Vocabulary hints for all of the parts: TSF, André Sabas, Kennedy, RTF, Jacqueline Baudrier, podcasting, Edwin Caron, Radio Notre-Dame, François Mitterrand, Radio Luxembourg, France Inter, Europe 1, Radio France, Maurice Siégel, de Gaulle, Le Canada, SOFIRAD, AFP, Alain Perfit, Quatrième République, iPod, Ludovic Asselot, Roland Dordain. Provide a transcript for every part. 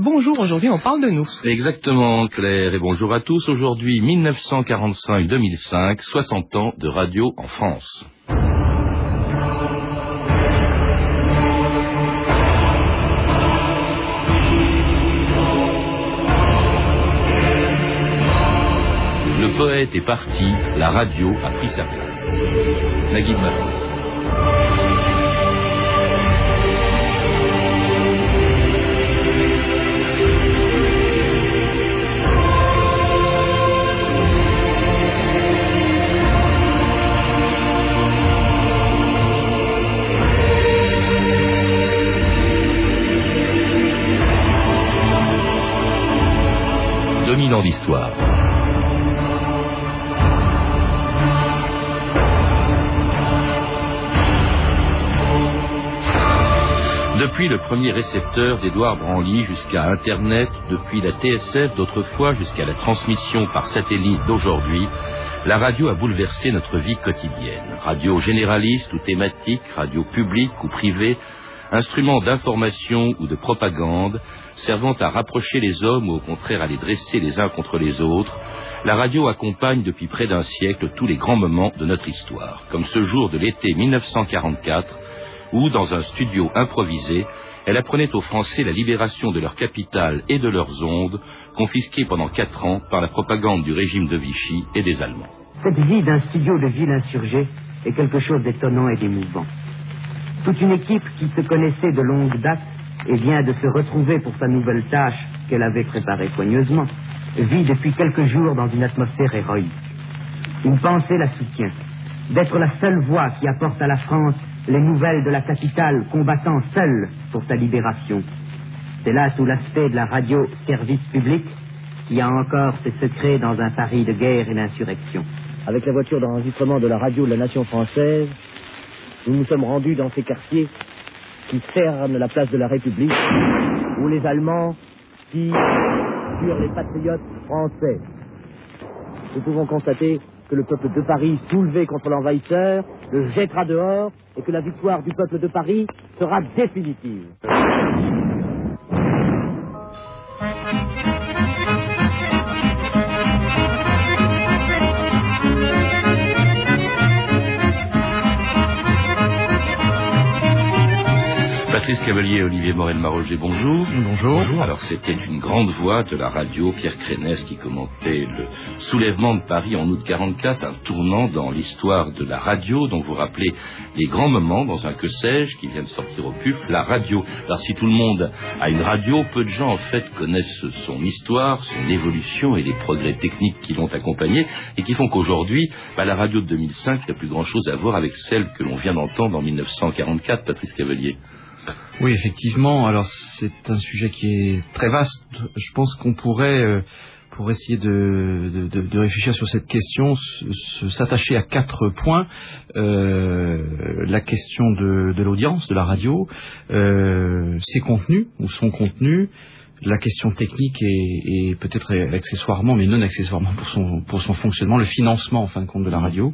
Bonjour, aujourd'hui on parle de nous. Exactement Claire, et bonjour à tous. Aujourd'hui 1945-2005, 60 ans de radio en France. Le poète est parti, la radio a pris sa place. Naguib Mahfouz. Dans l'histoire. Depuis le premier récepteur d'Édouard Branly jusqu'à Internet, depuis la TSF d'autrefois jusqu'à la transmission par satellite d'aujourd'hui, la radio a bouleversé notre vie quotidienne. Radio généraliste ou thématique, radio publique ou privée, instrument d'information ou de propagande, servant à rapprocher les hommes ou au contraire à les dresser les uns contre les autres, la radio accompagne depuis près d'un siècle tous les grands moments de notre histoire, comme ce jour de l'été 1944, où, dans un studio improvisé, elle apprenait aux Français la libération de leur capitale et de leurs ondes, confisquées pendant 4 ans par la propagande du régime de Vichy et des Allemands. Cette vie d'un studio de ville insurgée est quelque chose d'étonnant et d'émouvant. Toute une équipe qui se connaissait de longue date et vient de se retrouver pour sa nouvelle tâche qu'elle avait préparée soigneusement, vit depuis quelques jours dans une atmosphère héroïque. Une pensée la soutient, d'être la seule voix qui apporte à la France les nouvelles de la capitale combattant seule pour sa libération. C'est là tout l'aspect de la radio service public qui a encore ses secrets dans un Paris de guerre et d'insurrection. Avec la voiture d'enregistrement de la radio de la nation française, nous nous sommes rendus dans ces quartiers qui cernent la place de la République, où les Allemands tirent sur les patriotes français. Nous pouvons constater que le peuple de Paris, soulevé contre l'envahisseur, le jettera dehors et que la victoire du peuple de Paris sera définitive. Patrice Cavelier, Olivier Morel-Maroger, bonjour. Bonjour. Bonjour. Alors c'était une grande voix de la radio, Pierre Crenès, qui commentait le soulèvement de Paris en août 44, un tournant dans l'histoire de la radio, dont vous rappelez les grands moments dans un que sais-je qui vient de sortir au PUF, la radio. Alors si tout le monde a une radio, peu de gens en fait connaissent son histoire, son évolution et les progrès techniques qui l'ont accompagnée et qui font qu'aujourd'hui, la radio de 2005 n'a plus grand-chose à voir avec celle que l'on vient d'entendre en 1944, Patrice Cavelier. Oui, effectivement. Alors, c'est un sujet qui est très vaste. Je pense qu'on pourrait, pour essayer de réfléchir sur cette question, s'attacher à 4 points. La question de l'audience, de la radio, ses contenus ou son contenu, la question technique et peut-être accessoirement, mais non accessoirement pour son fonctionnement, le financement en fin de compte de la radio.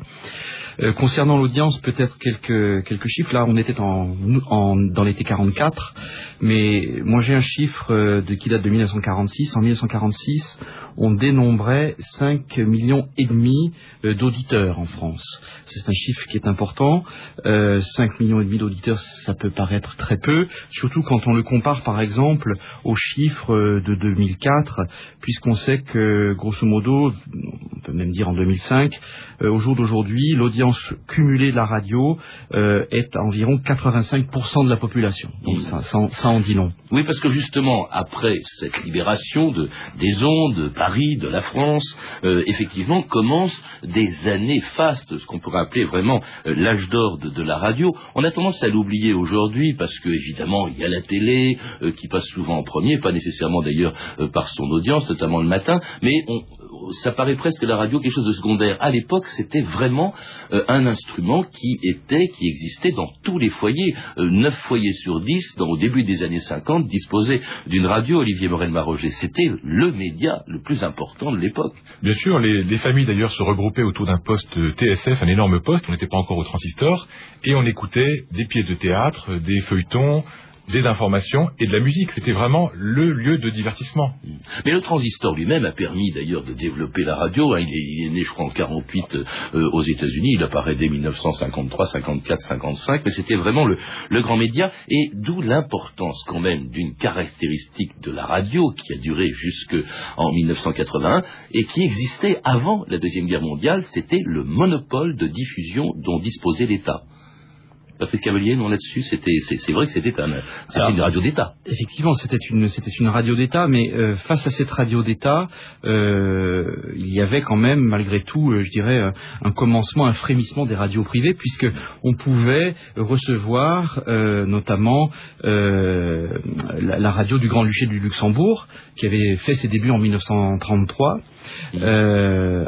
Concernant l'audience, peut-être quelques chiffres. Là, on était dans l'été 44, mais moi j'ai un chiffre qui date de 1946. En 1946, on dénombrait 5,5 millions d'auditeurs en France. C'est un chiffre qui est important. 5,5 millions d'auditeurs, ça peut paraître très peu, surtout quand on le compare par exemple aux chiffres de 2004, puisqu'on sait que grosso modo, on peut même dire en 2005, au jour d'aujourd'hui, l'audience cumulée de la radio est à environ 85% de la population. Donc ça en dit long. Oui, parce que justement, après cette libération des ondes, Paris, de la France, effectivement commencent des années fastes, ce qu'on pourrait appeler vraiment l'âge d'or de la radio. On a tendance à l'oublier aujourd'hui parce que évidemment il y a la télé qui passe souvent en premier, pas nécessairement d'ailleurs par son audience, notamment le matin, mais ça paraît presque la radio quelque chose de secondaire. À l'époque, c'était vraiment un instrument qui existait dans tous les foyers. 9 foyers sur 10, au début des années 50, disposaient d'une radio. Olivier Morel-Maroger, c'était le média le plus important de l'époque. Bien sûr, les familles d'ailleurs se regroupaient autour d'un poste TSF, un énorme poste, on n'était pas encore au transistor, et on écoutait des pièces de théâtre, des feuilletons, des informations et de la musique. C'était vraiment le lieu de divertissement. Mais le transistor lui-même a permis d'ailleurs de développer la radio. Il est né, je crois, en 48 aux États-Unis. Il apparaît dès 1953, 54, 55. Mais c'était vraiment le grand média. Et d'où l'importance quand même d'une caractéristique de la radio qui a duré jusqu'en 1981 et qui existait avant la Deuxième Guerre mondiale. C'était le monopole de diffusion dont disposait l'État. Patrice Cavelier, non, là-dessus, c'est vrai que c'était une radio d'État. Effectivement, c'était une radio d'État, mais face à cette radio d'État, il y avait quand même, malgré tout, je dirais, un commencement, un frémissement des radios privées, puisque on pouvait recevoir notamment la radio du Grand-Duché du Luxembourg, qui avait fait ses débuts en 1933.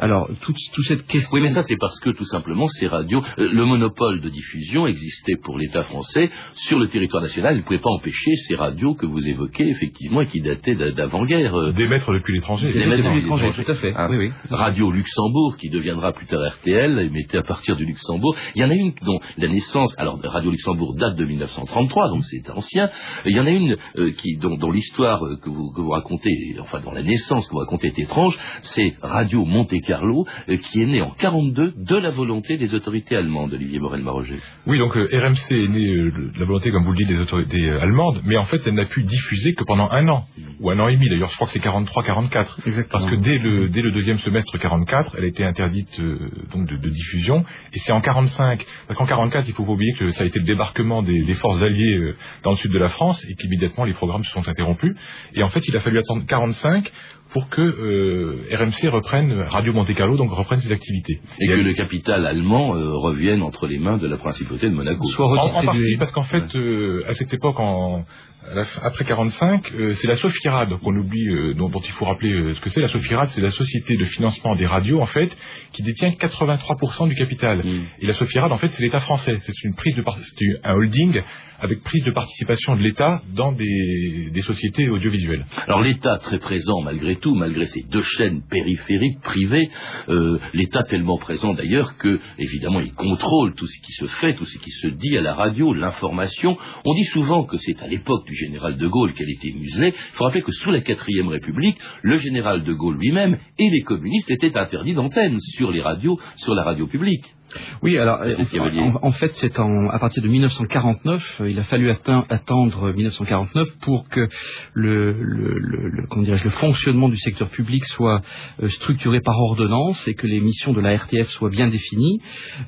Alors, toute cette question... Oui, mais ça, c'est parce que, tout simplement, ces radios... le monopole de diffusion existe pour l'État français sur le territoire national. Vous ne pouvez pas empêcher ces radios que vous évoquez, effectivement, et qui dataient d'avant-guerre. D'émettre depuis l'étranger. Tout à fait. Hein, oui. Radio Luxembourg, qui deviendra plus tard RTL, émettait à partir du Luxembourg. Il y en a une dont la naissance, alors Radio Luxembourg date de 1933, donc c'est ancien. Il y en a une dont l'histoire que vous racontez, enfin dont la naissance que vous racontez est étrange, c'est Radio Monte Carlo, qui est née en 1942 de la volonté des autorités allemandes, Olivier Morel-Maroger. Oui, donc RMC est née de la volonté, comme vous le dites, des autorités allemandes, mais en fait, elle n'a pu diffuser que pendant un an, ou un an et demi. D'ailleurs, je crois que c'est 43-44. Exactement. Parce que dès le deuxième semestre 44, elle a été interdite donc de diffusion, et c'est en 45. Parce qu'en 44, il ne faut pas oublier que ça a été le débarquement des forces alliées dans le sud de la France, et qu'immédiatement, les programmes se sont interrompus. Et en fait, il a fallu attendre 45 pour que RMC reprenne, Radio Monte Carlo, donc reprenne ses activités. Et que le capital allemand revienne entre les mains de la principauté de Monaco. Soit en partie, parce qu'en fait, à cette époque, après 45, c'est la SOFIRAD qu'on oublie, dont il faut rappeler ce que c'est. La SOFIRAD, c'est la société de financement des radios, en fait, qui détient 83% du capital. Et la SOFIRAD, en fait, c'est l'État français. C'est un holding avec prise de participation de l'État dans des sociétés audiovisuelles. Alors l'État très présent, malgré tout, malgré ces deux chaînes périphériques privées, l'État tellement présent d'ailleurs que, évidemment, il contrôle tout ce qui se fait, tout ce qui se dit à la radio, l'information. On dit souvent que c'est à l'époque du général de Gaulle qu'elle était muselée. Il faut rappeler que sous la Quatrième République, le général de Gaulle lui-même et les communistes étaient interdits d'antenne sur les radios, sur la radio publique. Oui, alors en fait, c'est à partir de 1949, il a fallu attendre 1949 pour que le fonctionnement du secteur public soit structuré par ordonnance et que les missions de la RTF soient bien définies.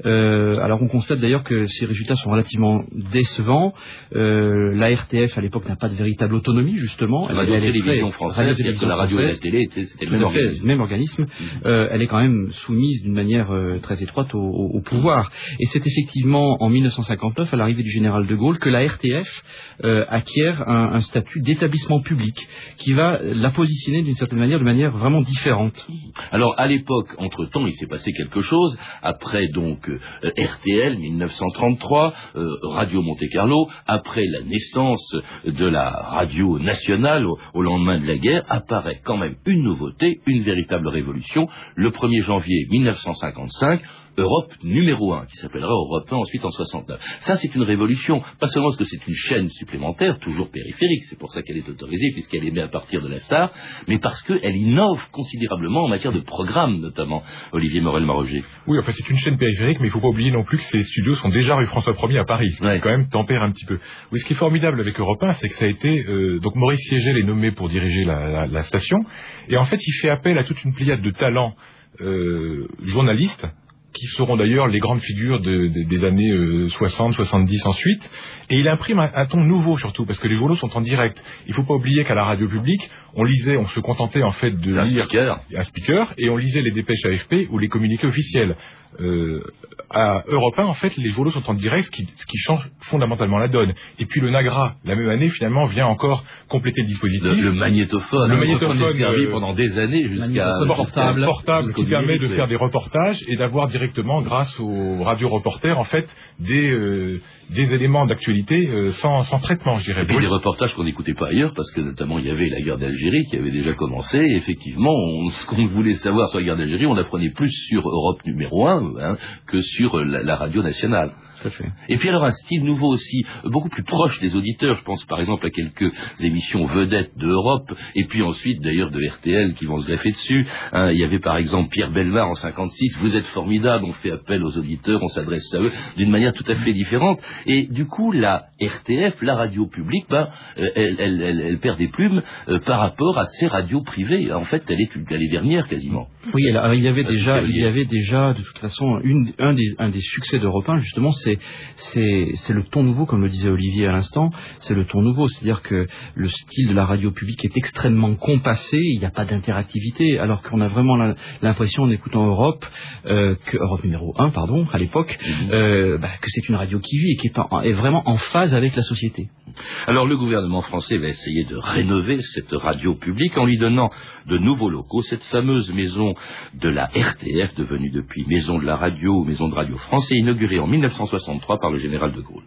Alors on constate d'ailleurs que ces résultats sont relativement décevants. La RTF à l'époque n'a pas de véritable autonomie, justement. La radio-télévision française, la radio et la télé, c'était le même organisme. Elle est quand même soumise d'une manière très étroite au pouvoir. Et c'est effectivement en 1959, à l'arrivée du général de Gaulle, que la RTF acquiert un statut d'établissement public qui va la positionner d'une certaine manière, de manière vraiment différente. Alors à l'époque, entre-temps, il s'est passé quelque chose. Après donc RTL 1933, Radio Monte Carlo, après la naissance de la radio nationale au lendemain de la guerre, apparaît quand même une nouveauté, une véritable révolution. Le 1er janvier 1955, Europe numéro 1, qui s'appellera Europe 1 ensuite en 69. Ça, c'est une révolution, pas seulement parce que c'est une chaîne supplémentaire, toujours périphérique, c'est pour ça qu'elle est autorisée, puisqu'elle émet à partir de la SAR, mais parce qu'elle innove considérablement en matière de programme, notamment. Olivier Morel-Maroger. Oui, enfin, c'est une chaîne périphérique, mais il ne faut pas oublier non plus que ces studios sont déjà rue François 1er à Paris, ce qui quand même tempère un petit peu. Mais ce qui est formidable avec Europe 1, c'est que ça a été... donc Maurice Siégel est nommé pour diriger la station, et en fait, il fait appel à toute une pléiade de talents journalistes, qui seront d'ailleurs les grandes figures des années 60, 70 ensuite, et il imprime un ton nouveau surtout, parce que les journaux sont en direct. Il ne faut pas oublier qu'à la radio publique, on se contentait en fait de lire un speaker, et on lisait les dépêches AFP ou les communiqués officiels. À Europe 1, en fait, les journaux sont en direct, ce qui change fondamentalement la donne. Et puis le Nagra, la même année, finalement, vient encore compléter le dispositif. Le magnétophone. Le magnétophone est servi pendant des années jusqu'à portable qui permet de faire des reportages et d'avoir directement, grâce aux radioreporters, en fait, des éléments d'actualité sans traitement, je dirais. Et puis des reportages qu'on n'écoutait pas ailleurs, parce que notamment il y avait la guerre d'Algérie qui avait déjà commencé. Et effectivement, ce qu'on voulait savoir sur la guerre d'Algérie, on apprenait plus sur Europe numéro 1 que sur la radio nationale. Tout à fait. Et puis alors un style nouveau aussi, beaucoup plus proche des auditeurs. Je pense par exemple à quelques émissions vedettes d'Europe, et puis ensuite d'ailleurs de RTL qui vont se greffer dessus. Hein, il y avait par exemple Pierre Bellemare en 56, vous êtes formidable, on fait appel aux auditeurs, on s'adresse à eux d'une manière tout à fait différente. Et du coup la RTF, la radio publique, elle perd des plumes par rapport à ces radios privées. En fait, elle est dernière quasiment. Oui, alors, il y avait déjà de toute façon un des succès d'Europe 1, justement, c'est le ton nouveau, comme le disait Olivier à l'instant, c'est le ton nouveau, c'est-à-dire que le style de la radio publique est extrêmement compassé, il n'y a pas d'interactivité, alors qu'on a vraiment l'impression en écoutant Europe, Europe numéro 1, pardon, à l'époque, que c'est une radio qui vit et qui est vraiment en phase avec la société. Alors le gouvernement français va essayer de rénover cette radio publique en lui donnant de nouveaux locaux, cette fameuse maison de la RTF, devenue depuis maison de la radio, maison de Radio France, et inaugurée en 1963 par le général de Gaulle.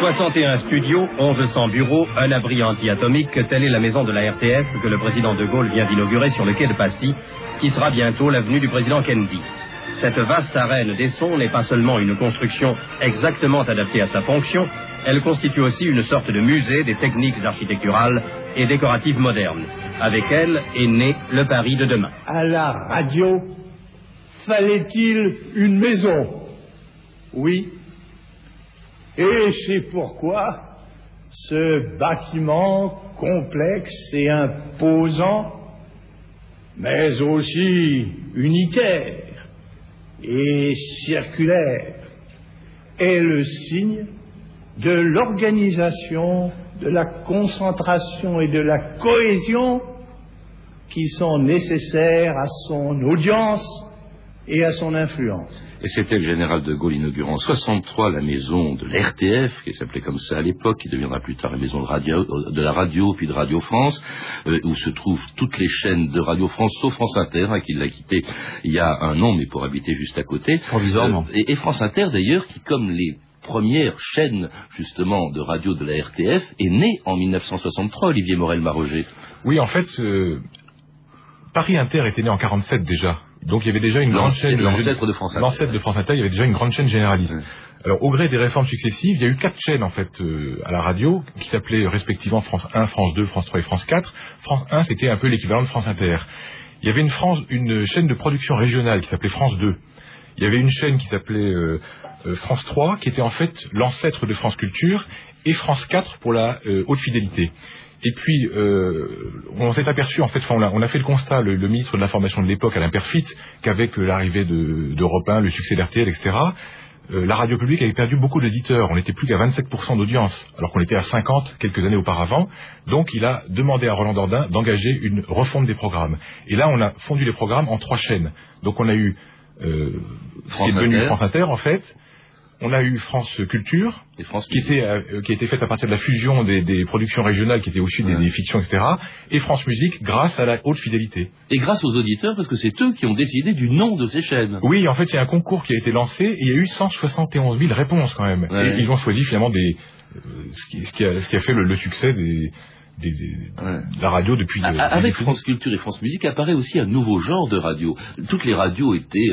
61 studios, 1100 bureaux, un abri anti-atomique, telle est la maison de la RTF que le président de Gaulle vient d'inaugurer sur le quai de Passy, qui sera bientôt l'avenue du président Kennedy. Cette vaste arène des sons n'est pas seulement une construction exactement adaptée à sa fonction, elle constitue aussi une sorte de musée des techniques architecturales et décoratives modernes. Avec elle est né le Paris de demain. À la radio, fallait-il une maison? Oui. Et c'est pourquoi ce bâtiment complexe et imposant, mais aussi unitaire et circulaire, est le signe de l'organisation, de la concentration et de la cohésion qui sont nécessaires à son audience et à son influence. Et c'était le général de Gaulle inaugurant en 1963 la maison de l'RTF, qui s'appelait comme ça à l'époque, qui deviendra plus tard la maison de la radio, puis de Radio France, où se trouvent toutes les chaînes de Radio France, sauf France Inter, qui l'a quitté il y a un an, mais pour habiter juste à côté. Provisoirement. Et France Inter d'ailleurs, qui comme les première chaîne, justement, de radio de la RTF, est née en 1963, Olivier Morel-Maroger. Oui, en fait, Paris Inter était né en 1947 déjà. Donc il y avait déjà une grande chaîne... L'ancêtre de France Inter, il y avait déjà une grande chaîne généraliste. Oui. Alors, au gré des réformes successives, il y a eu 4 chaînes, en fait, à la radio, qui s'appelaient respectivement France 1, France 2, France 3 et France 4. France 1, c'était un peu l'équivalent de France Inter. Il y avait une chaîne de production régionale qui s'appelait France 2. Il y avait une chaîne qui s'appelait... France 3, qui était en fait l'ancêtre de France Culture, et France 4 pour la haute fidélité. Et puis, on s'est aperçu, en fait, on a fait le constat, le ministre de l'Information de l'époque, Alain Perfit, qu'avec l'arrivée d'Europe 1, le succès d'RTL, etc., la radio publique avait perdu beaucoup d'auditeurs. On n'était plus qu'à 27% d'audience, alors qu'on était à 50 quelques années auparavant. Donc, il a demandé à Roland Dordain d'engager une refonte des programmes. Et là, on a fondu les programmes en 3 chaînes. Donc, on a eu France qui est devenu France Inter, en fait. On a eu France Culture, qui a été faite à partir de la fusion des productions régionales qui étaient au-dessus des fictions, etc., et France Musique grâce à la haute fidélité. Et grâce aux auditeurs, parce que c'est eux qui ont décidé du nom de ces chaînes. Oui, en fait, il y a un concours qui a été lancé, et il y a eu 171 000 réponses quand même. Ouais. Et ils ont choisi finalement ce qui a fait le succès de la radio depuis... Avec France Culture et France Musique apparaît aussi un nouveau genre de radio. Toutes les radios étaient,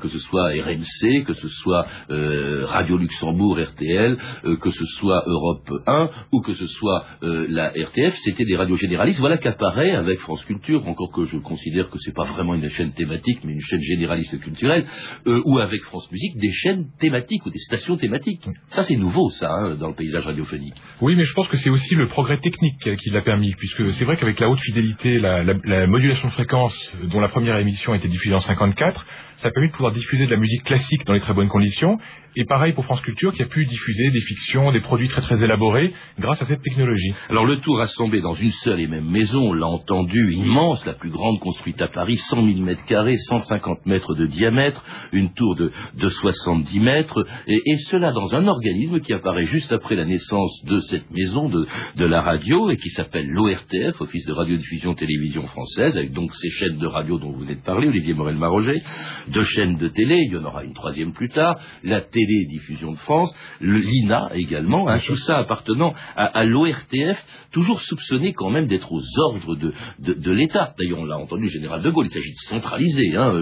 que ce soit RMC, que ce soit Radio Luxembourg, RTL, que ce soit Europe 1 ou que ce soit la RTF, c'était des radios généralistes. Voilà qu'apparaît avec France Culture, encore que je considère que c'est pas vraiment une chaîne thématique, mais une chaîne généraliste culturelle, ou avec France Musique, des chaînes thématiques ou des stations thématiques. Ça c'est nouveau ça, dans le paysage radiophonique. Oui, mais je pense que c'est aussi le progrès technique qui l'a permis, puisque c'est vrai qu'avec la haute fidélité, la modulation de fréquence dont la première émission a été diffusée en 1954, ça a permis de pouvoir diffuser de la musique classique dans les très bonnes conditions, et pareil pour France Culture qui a pu diffuser des fictions, des produits très très élaborés grâce à cette technologie. Alors le tout rassemblé dans une seule et même maison, on l'a entendu, immense, la plus grande construite à Paris, 100 000 mètres carrés, 150 mètres de diamètre, une tour de 70 mètres, et cela dans un organisme qui apparaît juste après la naissance de cette maison de la radio, et qui s'appelle l'ORTF, Office de Radiodiffusion Télévision Française, avec donc ces chaînes de radio dont vous venez de parler, Olivier Morel-Maroger, 2 chaînes de télé, il y en aura une 3e plus tard, la télé Télédiffusion de France, l'INA également, hein, tout ça appartenant à l'ORTF, toujours soupçonné quand même d'être aux ordres de l'État. D'ailleurs, on l'a entendu, général de Gaulle, il s'agit de centraliser, hein,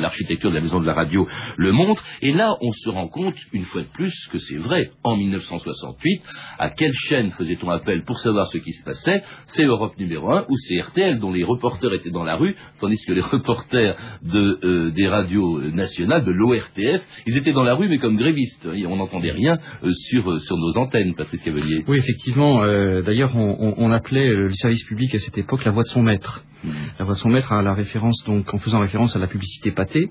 l'architecture de la maison de la radio le montre, et là, on se rend compte, une fois de plus, que c'est vrai. En 1968, à quelle chaîne faisait-on appel pour savoir ce qui se passait? C'est Europe numéro 1 ou c'est RTL, dont les reporters étaient dans la rue, tandis que les reporters des radios nationales, de l'ORTF, ils étaient dans la rue, mais comme grévistes. On n'entendait rien sur nos antennes, Patrice Cavelier. Oui, effectivement. D'ailleurs, on appelait le service public à cette époque la voix de son maître. La voix de son maître, à la référence, donc, en faisant référence à la publicité pâtée.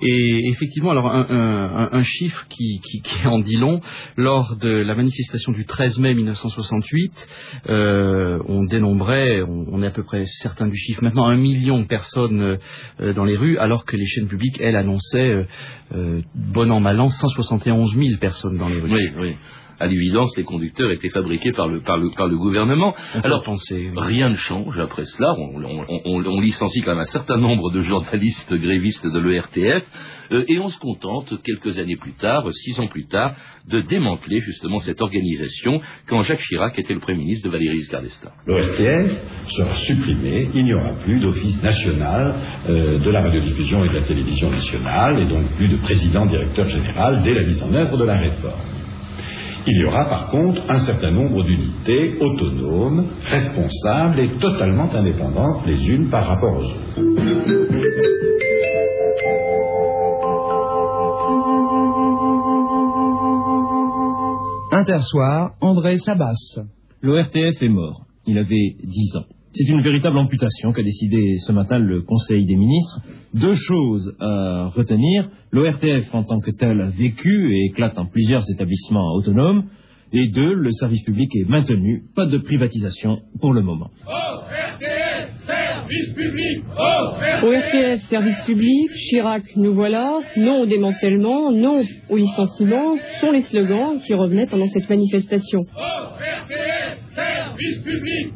Et effectivement, alors, un chiffre qui en dit long, lors de la manifestation du 13 mai 1968, on dénombrait, on est à peu près certain du chiffre maintenant, 1 million de personnes dans les rues, alors que les chaînes publiques, elles, annonçaient, bon an, mal an, 171 000 personnes dans les rues. Oui, oui. À l'évidence, les conducteurs étaient fabriqués par le gouvernement. Alors, rien ne change après cela. On licencie quand même un certain nombre de journalistes grévistes de l'ORTF, et on se contente, quelques années plus tard, 6 ans plus tard, de démanteler justement cette organisation quand Jacques Chirac était le Premier ministre de Valéry Giscard d'Estaing. L'ORTF sera supprimé, il n'y aura plus d'office national de la radiodiffusion et de la télévision nationale, et donc plus de président-directeur général dès la mise en œuvre de la réforme. Il y aura par contre un certain nombre d'unités autonomes, responsables et totalement indépendantes les unes par rapport aux autres. Intersoir, André Sabas. L'ORTF est mort. Il avait 10 ans. C'est une véritable amputation qu'a décidé ce matin le Conseil des ministres. 2 choses à retenir. L'ORTF en tant que tel a vécu et éclate en plusieurs établissements autonomes. Et 2, le service public est maintenu. Pas de privatisation pour le moment. ORTF, service public. ORTF, service public. Chirac, nous voilà. Non au démantèlement, non au licenciement. Sont les slogans qui revenaient pendant cette manifestation. ORTF, service public.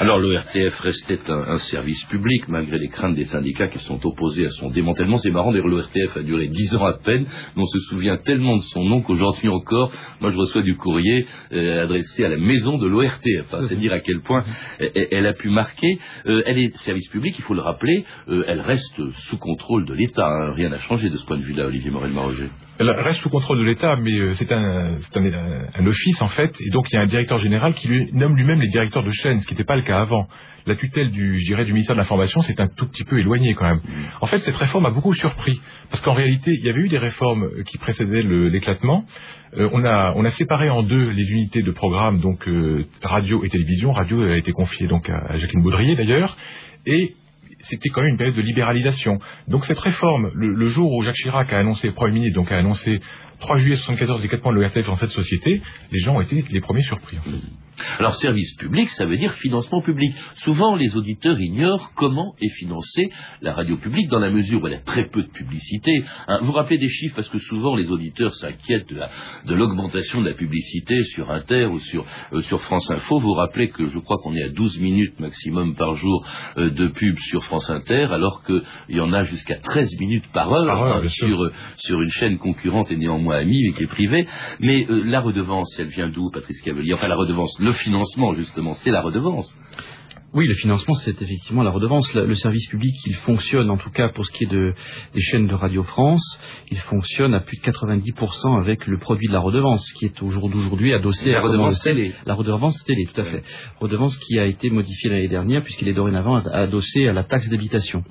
Alors l'ORTF restait un service public, malgré les craintes des syndicats qui sont opposés à son démantèlement. C'est marrant, d'ailleurs l'ORTF a duré 10 ans à peine, mais on se souvient tellement de son nom qu'aujourd'hui encore, moi je reçois du courrier adressé à la maison de l'ORTF. Enfin, c'est dire à quel point elle a pu marquer. Elle est service public, il faut le rappeler, elle reste sous contrôle de l'État. Hein. Rien n'a changé de ce point de vue-là, Olivier Morel-Maroger. Elle reste sous contrôle de l'État, mais c'est un office en fait, et donc il y a un directeur général qui lui nomme lui-même les directeurs de chaîne, ce qui n'était pas le cas avant. La tutelle du ministère de l'Information s'est un tout petit peu éloignée quand même. En fait, cette réforme a beaucoup surpris, parce qu'en réalité, il y avait eu des réformes qui précédaient l'éclatement. On a séparé en 2 les unités de programme, donc radio et télévision. Radio a été confiée donc à Jacqueline Baudrier d'ailleurs, et c'était quand même une période de libéralisation. Donc cette réforme, le jour où Jacques Chirac a annoncé, Premier ministre, donc a annoncé 3 juillet 1974 les 4 points de l'ORTF dans cette société, les gens ont été les premiers surpris. En fait. Alors service public, ça veut dire financement public. Souvent les auditeurs ignorent comment est financée la radio publique dans la mesure où elle a très peu de publicité. Hein, vous rappelez des chiffres, parce que souvent les auditeurs s'inquiètent de l'augmentation de la publicité sur Inter ou sur France Info. Vous rappelez que je crois qu'on est à 12 minutes maximum par jour de pub sur France Inter, alors qu'il y en a jusqu'à 13 minutes par heure, sur une chaîne concurrente et néanmoins amie, mais qui est privée. Mais la redevance, elle vient d'où, Patrice Cavelier? Enfin la redevance... Le financement, justement, c'est la redevance. Oui, le financement, c'est effectivement la redevance. Le service public, il fonctionne, en tout cas pour ce qui est des chaînes de Radio France, il fonctionne à plus de 90% avec le produit de la redevance, qui est au jour d'aujourd'hui adossé à la redevance télé, tout à fait. Redevance qui a été modifiée l'année dernière, puisqu'il est dorénavant adossé à la taxe d'habitation.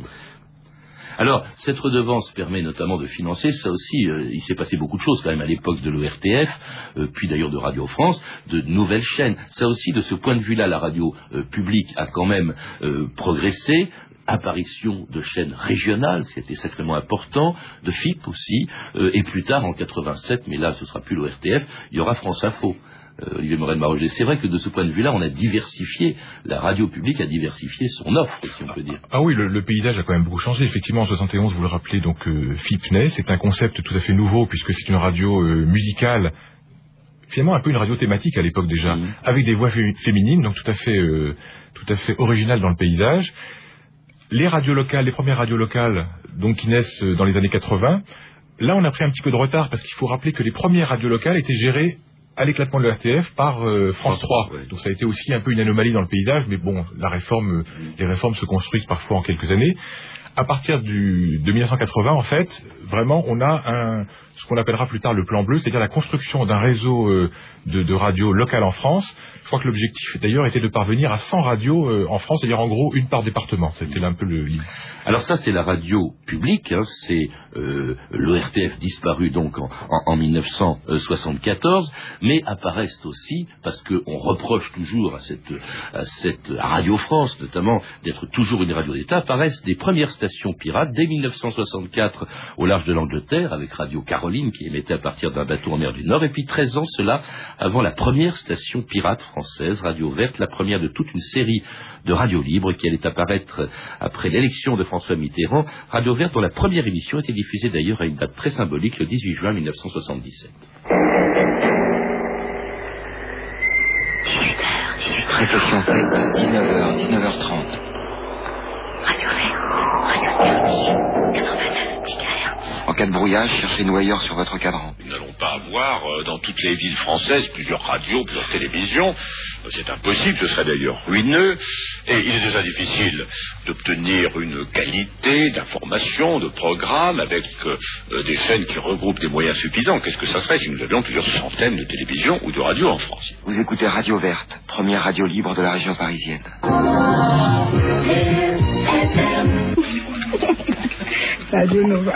Alors, cette redevance permet notamment de financer, ça aussi, il s'est passé beaucoup de choses quand même à l'époque de l'ORTF, puis d'ailleurs de Radio France, de nouvelles chaînes. Ça aussi, de ce point de vue-là, la radio publique a quand même progressé. Apparition de chaînes régionales, c'était sacrément important, de FIP aussi, et plus tard, en 87, mais là, ce sera plus l'ORTF, il y aura France Info. Olivier Morel-Maroger, c'est vrai que de ce point de vue-là, on a diversifié, la radio publique a diversifié son offre, si on peut dire. Ah oui, le paysage a quand même beaucoup changé. Effectivement, en 71, vous le rappelez, donc FIP naît, c'est un concept tout à fait nouveau, puisque c'est une radio musicale, finalement un peu une radio thématique à l'époque déjà, avec des voix féminines, donc tout à fait originales dans le paysage. Les radios locales, les premières radios locales, donc qui naissent dans les années 80, Là, on a pris un petit peu de retard parce qu'il faut rappeler que les premières radios locales étaient gérées à l'éclatement de l'ORTF par France 3. Ouais. Donc ça a été aussi un peu une anomalie dans le paysage, mais bon, la réforme, les réformes se construisent parfois en quelques années. À partir de 1980, en fait, vraiment, on a ce qu'on appellera plus tard le plan bleu, c'est-à-dire la construction d'un réseau de radios locales en France. Je crois que l'objectif, d'ailleurs, était de parvenir à 100 radios en France, c'est-à-dire en gros une par département. C'était là un peu le... Alors ça, c'est la radio publique, hein, c'est l'ORTF disparu donc en 1974, mais apparaissent aussi, parce qu'on reproche toujours à cette Radio France, notamment, d'être toujours une radio d'État, apparaissent des premières stations pirate dès 1964 au large de l'Angleterre avec Radio Caroline qui émettait à partir d'un bateau en mer du Nord, et puis 13 ans cela avant la première station pirate française, Radio Verte, la première de toute une série de radios libres qui allait apparaître après l'élection de François Mitterrand. Radio Verte dont la première émission était diffusée d'ailleurs à une date très symbolique, le 18 juin 1977. 18h, 18h30, 19h, 19h30. Radio Verte. En cas de brouillage, cherchez-nous ailleurs sur votre cadran. Nous n'allons pas avoir dans toutes les villes françaises plusieurs radios, plusieurs télévisions. C'est impossible, ce serait d'ailleurs ruineux. Et il est déjà difficile d'obtenir une qualité d'information, de programme, avec des chaînes qui regroupent des moyens suffisants. Qu'est-ce que ça serait si nous avions plusieurs centaines de télévisions ou de radios en France? Vous écoutez Radio Verte, première radio libre de la région parisienne. Radio Nova.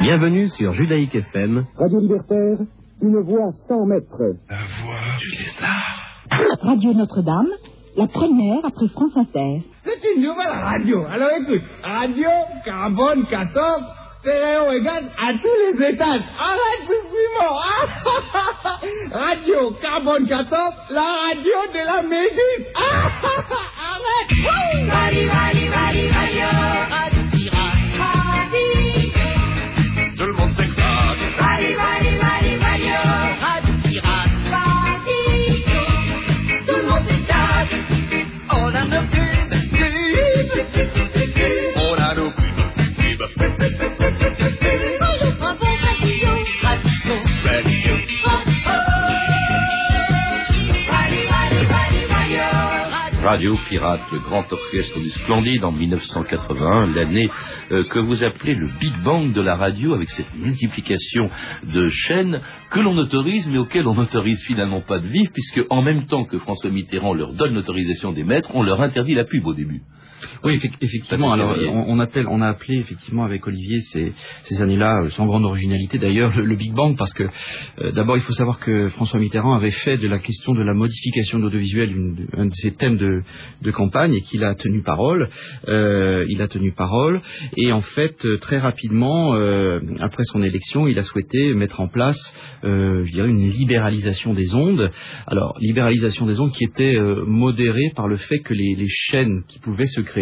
Bienvenue sur Judaïque FM. Radio Libertaire, une voix à 100 mètres. La voix du lézard. Radio Notre-Dame, la première après France Inter. C'est une nouvelle radio. Alors écoute, Radio Carbone 14, stéréo égale à tous les étages. Arrête ce suivant. Radio Carbone 14, la radio de la Méduse. Arrête. Bali, bali, bali, bali. Radio Pirate, le grand orchestre du Splendide en 1981, l'année que vous appelez le Big Bang de la radio, avec cette multiplication de chaînes que l'on autorise, mais auxquelles on n'autorise finalement pas de vivre, puisque en même temps que François Mitterrand leur donne l'autorisation d'émettre, on leur interdit la pub au début. Oui, effectivement. Alors, on a appelé effectivement avec Olivier ces années-là, sans grande originalité d'ailleurs, le Big Bang, parce que d'abord il faut savoir que François Mitterrand avait fait de la question de la modification d'audiovisuel un de ses thèmes de campagne, et qu'il a tenu parole. Et en fait, très rapidement, après son élection, il a souhaité mettre en place, je dirais, une libéralisation des ondes. Alors, libéralisation des ondes qui était modérée par le fait que les chaînes qui pouvaient se créer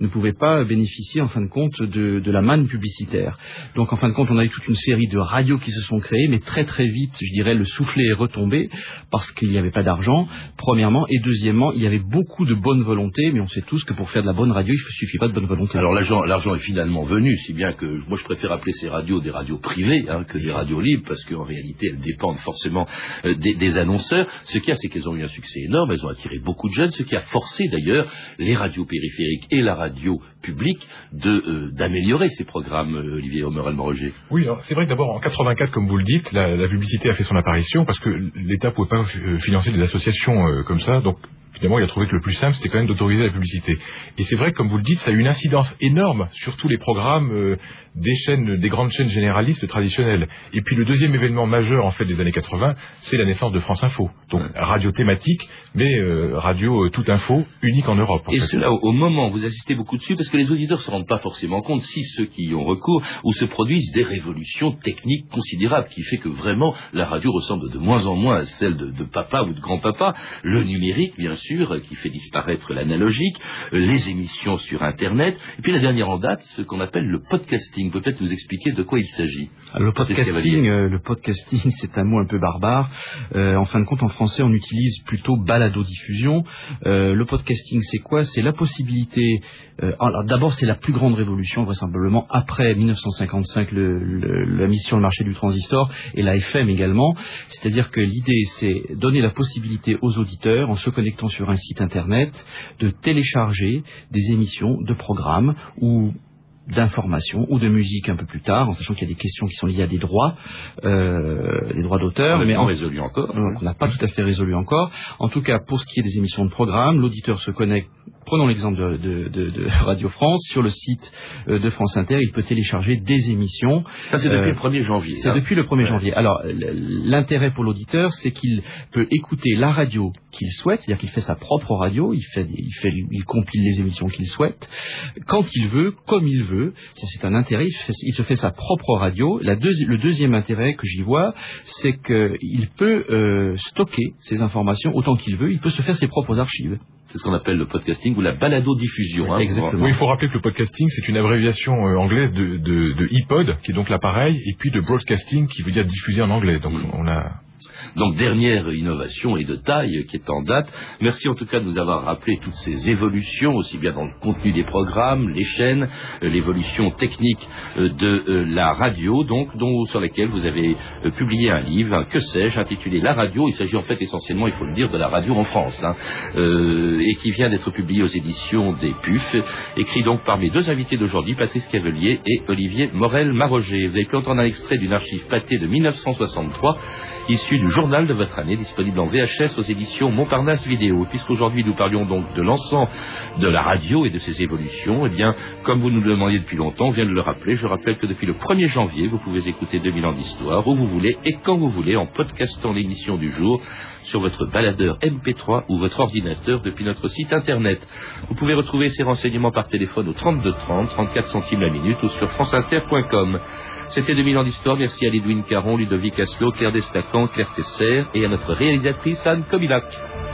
ne pouvaient pas bénéficier en fin de compte de la manne publicitaire. Donc en fin de compte, on a eu toute une série de radios qui se sont créées, mais très très vite, je dirais, le soufflet est retombé parce qu'il n'y avait pas d'argent, premièrement, et deuxièmement, il y avait beaucoup de bonne volonté, mais on sait tous que pour faire de la bonne radio, il ne suffit pas de bonne volonté. Alors l'argent est finalement venu, si bien que moi je préfère appeler ces radios des radios privées que des radios libres, parce qu'en réalité elles dépendent forcément des annonceurs. Ce qu'il y a, c'est qu'elles ont eu un succès énorme, elles ont attiré beaucoup de jeunes, ce qui a forcé d'ailleurs les radios périphériques et la radio publique d'améliorer ces programmes, Olivier Morel-Maroger. Oui, alors, c'est vrai que d'abord en 84, comme vous le dites, la publicité a fait son apparition, parce que l'État ne pouvait pas financer des associations comme ça, donc finalement, il a trouvé que le plus simple, c'était quand même d'autoriser la publicité. Et c'est vrai que, comme vous le dites, ça a eu une incidence énorme sur tous les programmes des grandes chaînes généralistes traditionnelles. Et puis, le deuxième événement majeur, en fait, des années 80, c'est la naissance de France Info. Donc, radio thématique, mais radio toute info, unique en Europe. En fait. Cela, au moment, vous insistez beaucoup dessus, parce que les auditeurs ne se rendent pas forcément compte si ceux qui y ont recours, ou se produisent des révolutions techniques considérables, qui fait que vraiment, la radio ressemble de moins en moins à celle de papa ou de grand-papa. Le numérique, bien sûr, sûr, qui fait disparaître l'analogique, les émissions sur Internet, et puis la dernière en date, ce qu'on appelle le podcasting. Peut-être nous expliquer de quoi il s'agit. Alors, le podcasting, c'est un mot un peu barbare. En fin de compte, en français, on utilise plutôt balado-diffusion. Le podcasting, c'est quoi ? C'est la possibilité... alors, d'abord, c'est la plus grande révolution, vraisemblablement, après 1955, la mise sur le marché du transistor et la FM également. C'est-à-dire que l'idée, c'est donner la possibilité aux auditeurs, en se connectant sur un site Internet, de télécharger des émissions de programmes ou d'informations ou de musique un peu plus tard, en sachant qu'il y a des questions qui sont liées à des droits d'auteur, mais on n'a pas tout à fait résolu encore. En tout cas, pour ce qui est des émissions de programme, l'auditeur se connecte. Prenons l'exemple de Radio France. Sur le site de France Inter, il peut télécharger des émissions. Ça, c'est depuis le 1er janvier. C'est depuis le 1er janvier. Alors, l'intérêt pour l'auditeur, c'est qu'il peut écouter la radio qu'il souhaite, c'est-à-dire qu'il fait sa propre radio, il compile les émissions qu'il souhaite, quand il veut, comme il veut. Ça, c'est un intérêt. Il se fait sa propre radio. Le deuxième intérêt que j'y vois, c'est qu'il peut stocker ces informations autant qu'il veut. Il peut se faire ses propres archives. C'est ce qu'on appelle le podcasting ou la balado-diffusion. Hein, exactement. Oui, il faut rappeler que le podcasting, c'est une abréviation anglaise de iPod, qui est donc l'appareil, et puis de broadcasting, qui veut dire diffuser en anglais. Donc, Donc, dernière innovation et de taille qui est en date. Merci en tout cas de nous avoir rappelé toutes ces évolutions, aussi bien dans le contenu des programmes, les chaînes, l'évolution technique de la radio, donc, sur laquelle vous avez publié un livre, que sais-je, intitulé La Radio. Il s'agit en fait essentiellement, il faut le dire, de la radio en France, et qui vient d'être publié aux éditions des PUF, écrit donc par mes deux invités d'aujourd'hui, Patrice Cavelier et Olivier Morel-Maroger. Vous avez pu entendre un extrait d'une archive pâtée de 1963, issu du journal de votre année, disponible en VHS aux éditions Montparnasse Vidéo. Puisqu'aujourd'hui nous parlions donc de l'ensemble de la radio et de ses évolutions, eh bien, comme vous nous le demandiez depuis longtemps, on vient de le rappeler, je rappelle que depuis le 1er janvier, vous pouvez écouter 2000 ans d'histoire, où vous voulez et quand vous voulez, en podcastant l'émission du jour sur votre baladeur MP3 ou votre ordinateur depuis notre site internet. Vous pouvez retrouver ces renseignements par téléphone au 32 30, 34 centimes la minute ou sur franceinter.com. C'était 2000 ans d'histoire, merci à Edwin Caron, Ludovic Asselot, Claire Destacan, Claire Tesser et à notre réalisatrice Anne Kobilac.